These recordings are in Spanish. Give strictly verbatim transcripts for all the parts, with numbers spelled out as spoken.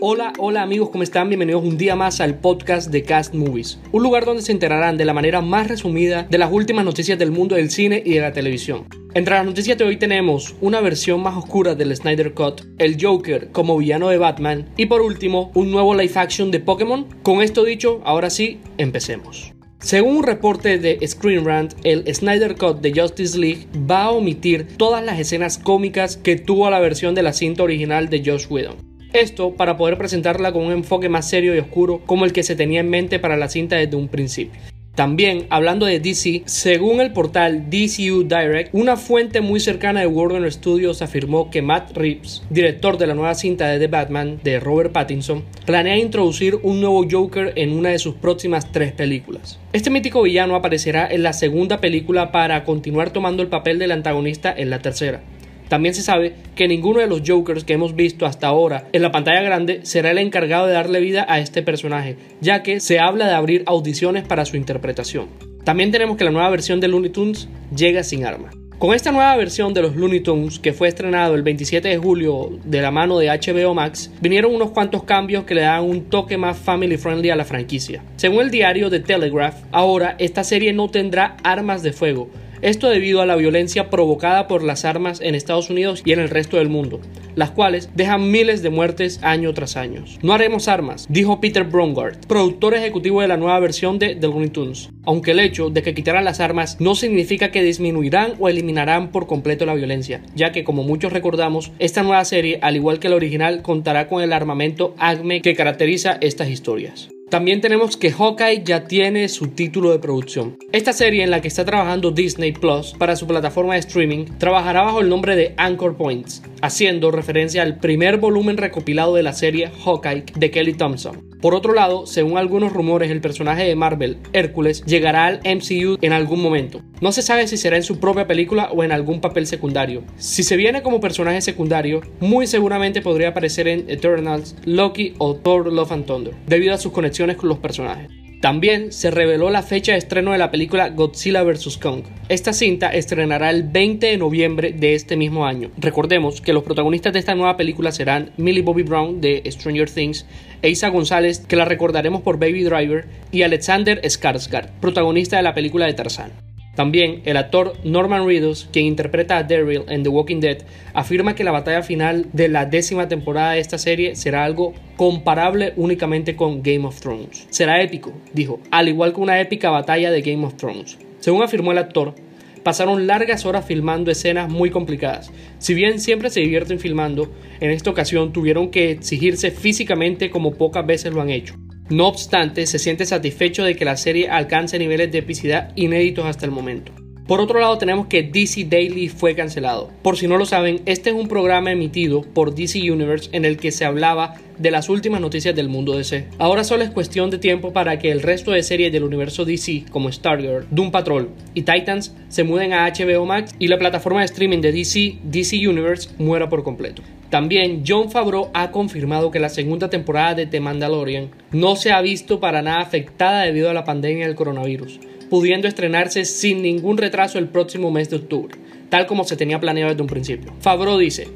Hola, hola amigos, ¿cómo están? Bienvenidos un día más al podcast de Cast Movies, un lugar donde se enterarán de la manera más resumida de las últimas noticias del mundo del cine y de la televisión. Entre las noticias de hoy tenemos una versión más oscura del Snyder Cut, el Joker como villano de Batman y por último, un nuevo live action de Pokémon. Con esto dicho, ahora sí, empecemos. Según un reporte de Screen Rant, el Snyder Cut de Justice League va a omitir todas las escenas cómicas que tuvo la versión de la cinta original de Joss Whedon. Esto para poder presentarla con un enfoque más serio y oscuro como el que se tenía en mente para la cinta desde un principio. También, hablando de D C, según el portal D C U Direct, una fuente muy cercana de Warner Studios afirmó que Matt Reeves, director de la nueva cinta de The Batman de Robert Pattinson, planea introducir un nuevo Joker en una de sus próximas tres películas. Este mítico villano aparecerá en la segunda película para continuar tomando el papel del antagonista en la tercera. También se sabe que ninguno de los Jokers que hemos visto hasta ahora en la pantalla grande será el encargado de darle vida a este personaje, ya que se habla de abrir audiciones para su interpretación. También tenemos que la nueva versión de Looney Tunes llega sin arma. Con esta nueva versión de los Looney Tunes, que fue estrenado el veintisiete de julio de la mano de H B O Max, vinieron unos cuantos cambios que le dan un toque más family friendly a la franquicia. Según el diario The Telegraph, ahora esta serie no tendrá armas de fuego. Esto debido a la violencia provocada por las armas en Estados Unidos y en el resto del mundo, las cuales dejan miles de muertes año tras año. No haremos armas, dijo Peter Brongard, productor ejecutivo de la nueva versión de The Looney Tunes, aunque el hecho de que quitaran las armas no significa que disminuirán o eliminarán por completo la violencia, ya que como muchos recordamos, esta nueva serie, al igual que la original, contará con el armamento A C M E que caracteriza estas historias. También tenemos que Hawkeye ya tiene su título de producción. Esta serie en la que está trabajando Disney Plus para su plataforma de streaming trabajará bajo el nombre de Anchor Points, haciendo referencia al primer volumen recopilado de la serie Hawkeye de Kelly Thompson. Por otro lado, según algunos rumores, el personaje de Marvel, Hércules, llegará al M C U en algún momento. No se sabe si será en su propia película o en algún papel secundario. Si se viene como personaje secundario, muy seguramente podría aparecer en Eternals, Loki o Thor: Love and Thunder, debido a sus conexiones con los personajes. También se reveló la fecha de estreno de la película Godzilla versus. Kong. Esta cinta estrenará el veinte de noviembre de este mismo año. Recordemos que los protagonistas de esta nueva película serán Millie Bobby Brown de Stranger Things, Eiza González, que la recordaremos por Baby Driver, y Alexander Skarsgård, protagonista de la película de Tarzan. También el actor Norman Reedus, quien interpreta a Daryl en The Walking Dead, afirma que la batalla final de la décima temporada de esta serie será algo comparable únicamente con Game of Thrones. Será épico, dijo, al igual que una épica batalla de Game of Thrones. Según afirmó el actor, pasaron largas horas filmando escenas muy complicadas. Si bien siempre se divierten filmando, en esta ocasión tuvieron que exigirse físicamente como pocas veces lo han hecho. No obstante, se siente satisfecho de que la serie alcance niveles de epicidad inéditos hasta el momento. Por otro lado, tenemos que D C Daily fue cancelado. Por si no lo saben, este es un programa emitido por D C Universe en el que se hablaba de las últimas noticias del mundo D C. Ahora solo es cuestión de tiempo para que el resto de series del universo D C, como Stargirl, Doom Patrol y Titans, se muden a H B O Max y la plataforma de streaming de D C, D C Universe, muera por completo. También, Jon Favreau ha confirmado que la segunda temporada de The Mandalorian no se ha visto para nada afectada debido a la pandemia del coronavirus, pudiendo estrenarse sin ningún retraso el próximo mes de octubre, tal como se tenía planeado desde un principio. Favreau dice: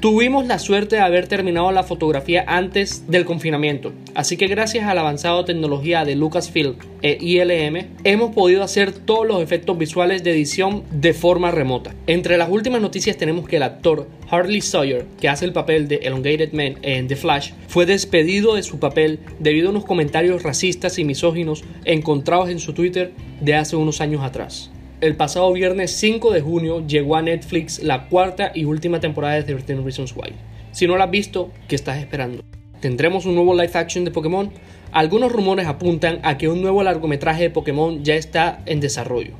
tuvimos la suerte de haber terminado la fotografía antes del confinamiento, así que gracias a la avanzada tecnología de Lucasfilm e I L M, hemos podido hacer todos los efectos visuales de edición de forma remota. Entre las últimas noticias tenemos que el actor Harley Sawyer, que hace el papel de Elongated Man en The Flash, fue despedido de su papel debido a unos comentarios racistas y misóginos encontrados en su Twitter de hace unos años atrás. El pasado viernes cinco de junio llegó a Netflix la cuarta y última temporada de trece Reasons Why. Si no la has visto, ¿qué estás esperando? ¿Tendremos un nuevo live action de Pokémon? Algunos rumores apuntan a que un nuevo largometraje de Pokémon ya está en desarrollo.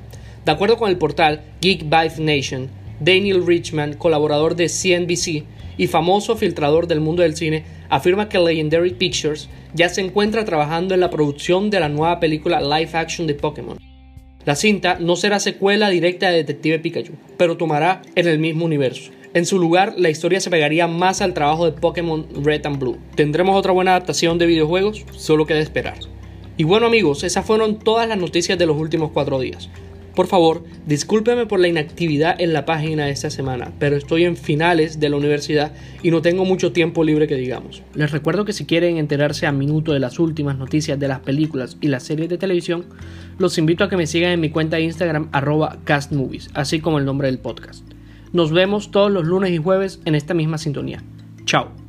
De acuerdo con el portal Geek Vibe Nation, Daniel Richman, colaborador de C N B C y famoso filtrador del mundo del cine, afirma que Legendary Pictures ya se encuentra trabajando en la producción de la nueva película live action de Pokémon. La cinta no será secuela directa de Detective Pikachu, pero tomará en el mismo universo. En su lugar, la historia se pegaría más al trabajo de Pokémon Red and Blue. ¿Tendremos otra buena adaptación de videojuegos? Solo queda esperar. Y bueno amigos, esas fueron todas las noticias de los últimos cuatro días. Por favor, discúlpeme por la inactividad en la página esta semana, pero estoy en finales de la universidad y no tengo mucho tiempo libre que digamos. Les recuerdo que si quieren enterarse a minuto de las últimas noticias de las películas y las series de televisión, los invito a que me sigan en mi cuenta de Instagram arroba castmovies, así como el nombre del podcast. Nos vemos todos los lunes y jueves en esta misma sintonía. Chao.